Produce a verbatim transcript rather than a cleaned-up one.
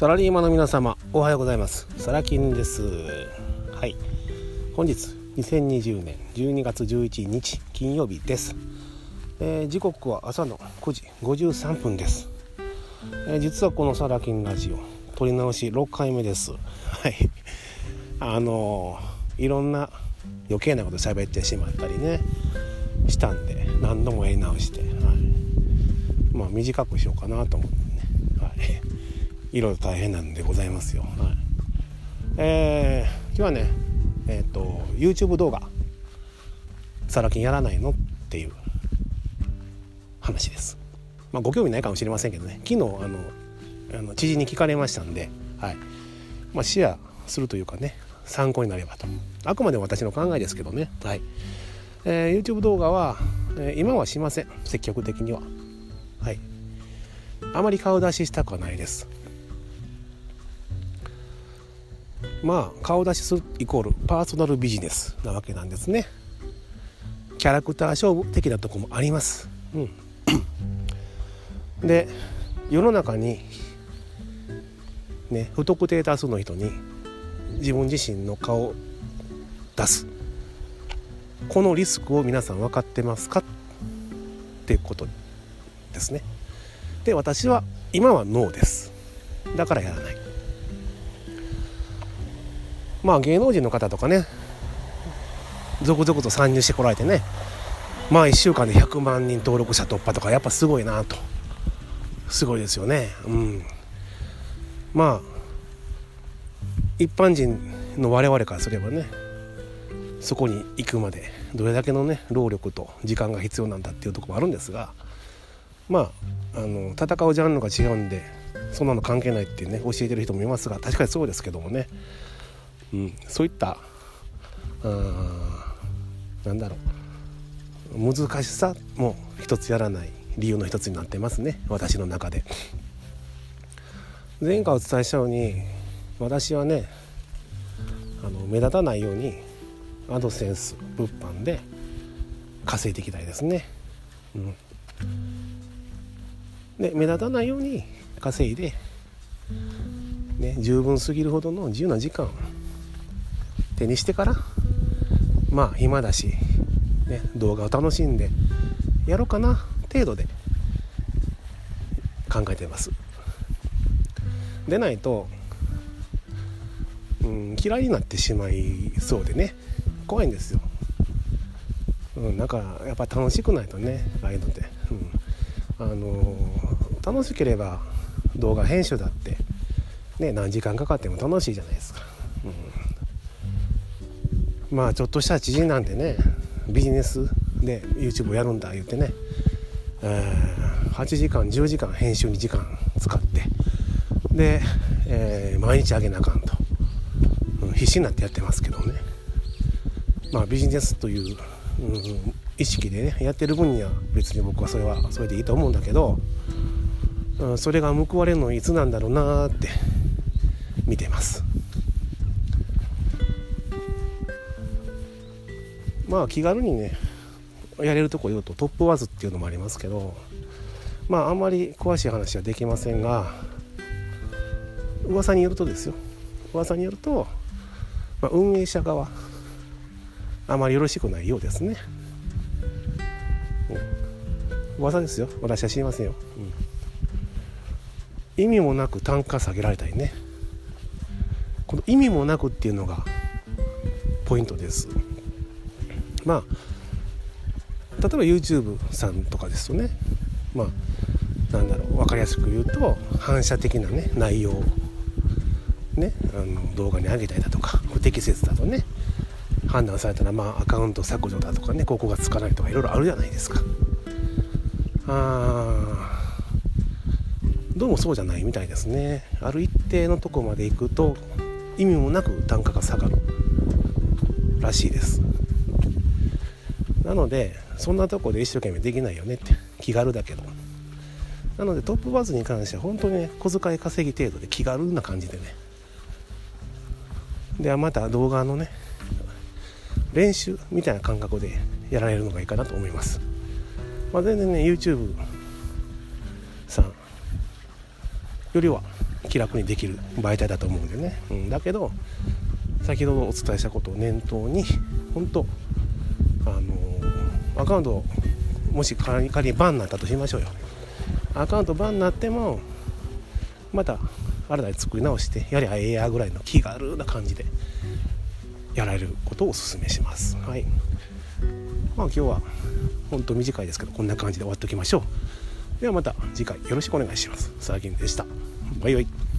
サラリーマンの皆様、おはようございます。サラキンです。はい、本日にせんにじゅうねんじゅうにがつじゅういちにち金曜日です。えー、時刻は朝のくじごじゅうさんぷんです。えー、実はこのサラキンラジオ撮り直しろっかいめです。はいあのー、いろんな余計なこと喋ってしまったりねしたんで、何度も言い直して、はい、まあ短くしようかなと思ってね、はい、いろいろ大変なんでございますよ。はい、えー、今日はね、えっと YouTube 動画サラ金やらないのっていう話です。まあご興味ないかもしれませんけどね、昨日あのあの知人に聞かれましたんで、はい、まあシェアするというかね、参考になればと。あくまで私の考えですけどね。はい、えー、YouTube 動画は、えー、今はしません。積極的には、はい、あまり顔出ししたくはないです。まあ顔出しするイコールパーソナルビジネスなわけなんですね。キャラクター勝負的なとこもあります。うん、で世の中にね、不特定多数の人に自分自身の顔を出す、このリスクを皆さん分かってますかっていうことですね。で、私は今はノーです。だからやらない。まあ芸能人の方とかね、続々と参入してこられてね、まあいっしゅうかんでひゃくまんにん登録者突破とか、やっぱすごいなと。すごいですよね。うん、まあ一般人の我々からすればね、そこに行くまでどれだけのね労力と時間が必要なんだっていうところもあるんですが、まああの戦うジャンルが違うんで、そんなの関係ないってね教えてる人もいますが、確かにそうですけどもね。うん、そういったあなんだろう、難しさも一つやらない理由の一つになってますね、私の中で。前回お伝えしたように、私はねあの目立たないようにアドセンス物販で稼いでいきたいですね。うん、で目立たないように稼いで、ね、十分すぎるほどの自由な時間を手にしてから、まあ暇だし、ね、動画を楽しんでやろうかな程度で考えています。でないと、うん、嫌いになってしまいそうでね、怖いんですよ。うん、だからやっぱ楽しくないとね、ああいうのって、うん、あのー、楽しければ動画編集だって、ね、何時間かかっても楽しいじゃないですか。うん、まあちょっとした知人なんでね、ビジネスで YouTube をやるんだ言ってね、えー、はちじかんじゅうじかん編集に時間使ってで、えー、毎日あげなあかんと、うん、必死になってやってますけどね。まあビジネスという、うん、意識でねやってる分には別に僕はそれはそれでいいと思うんだけど、うん、それが報われるのいつなんだろうなって見てます。まあ気軽にねやれるとこ言うとトップワーズっていうのもありますけど、まああんまり詳しい話はできませんが、噂によるとですよ、噂によると、まあ、運営者側あまりよろしくないようですね。うん、噂ですよ、私は知りませんよ。うん、意味もなく単価下げられたりね、この意味もなくっていうのがポイントです。まあ例えば YouTube さんとかですとね、まあなんだろう、分かりやすく言うと反射的なね内容ね、あの動画に上げたりだとか、不適切だとね判断されたら、まあアカウント削除だとかね、ここがつかないとかいろいろあるじゃないですか。あー、どうもそうじゃないみたいですね。ある一定のとこまで行くと意味もなく単価が下がるらしいです。なのでそんなとこで一生懸命できないよねって、気軽だけど。なのでトップバズに関しては本当にね小遣い稼ぎ程度で気軽な感じでね、ではまた動画のね練習みたいな感覚でやられるのがいいかなと思います。まあ、全然ね YouTube さんよりは気楽にできる媒体だと思うんだよね、うん、だけど先ほどお伝えしたことを念頭に本当あのアカウントもし仮に、仮にバンになったとしましょうよ。アカウントバンになってもまた新たに作り直してやりゃええやぐらいの気軽な感じでやられることをお勧めします、はい。まあ、今日は本当短いですけどこんな感じで終わっておきましょう。ではまた次回よろしくお願いします。サーギンでした。バイバイ。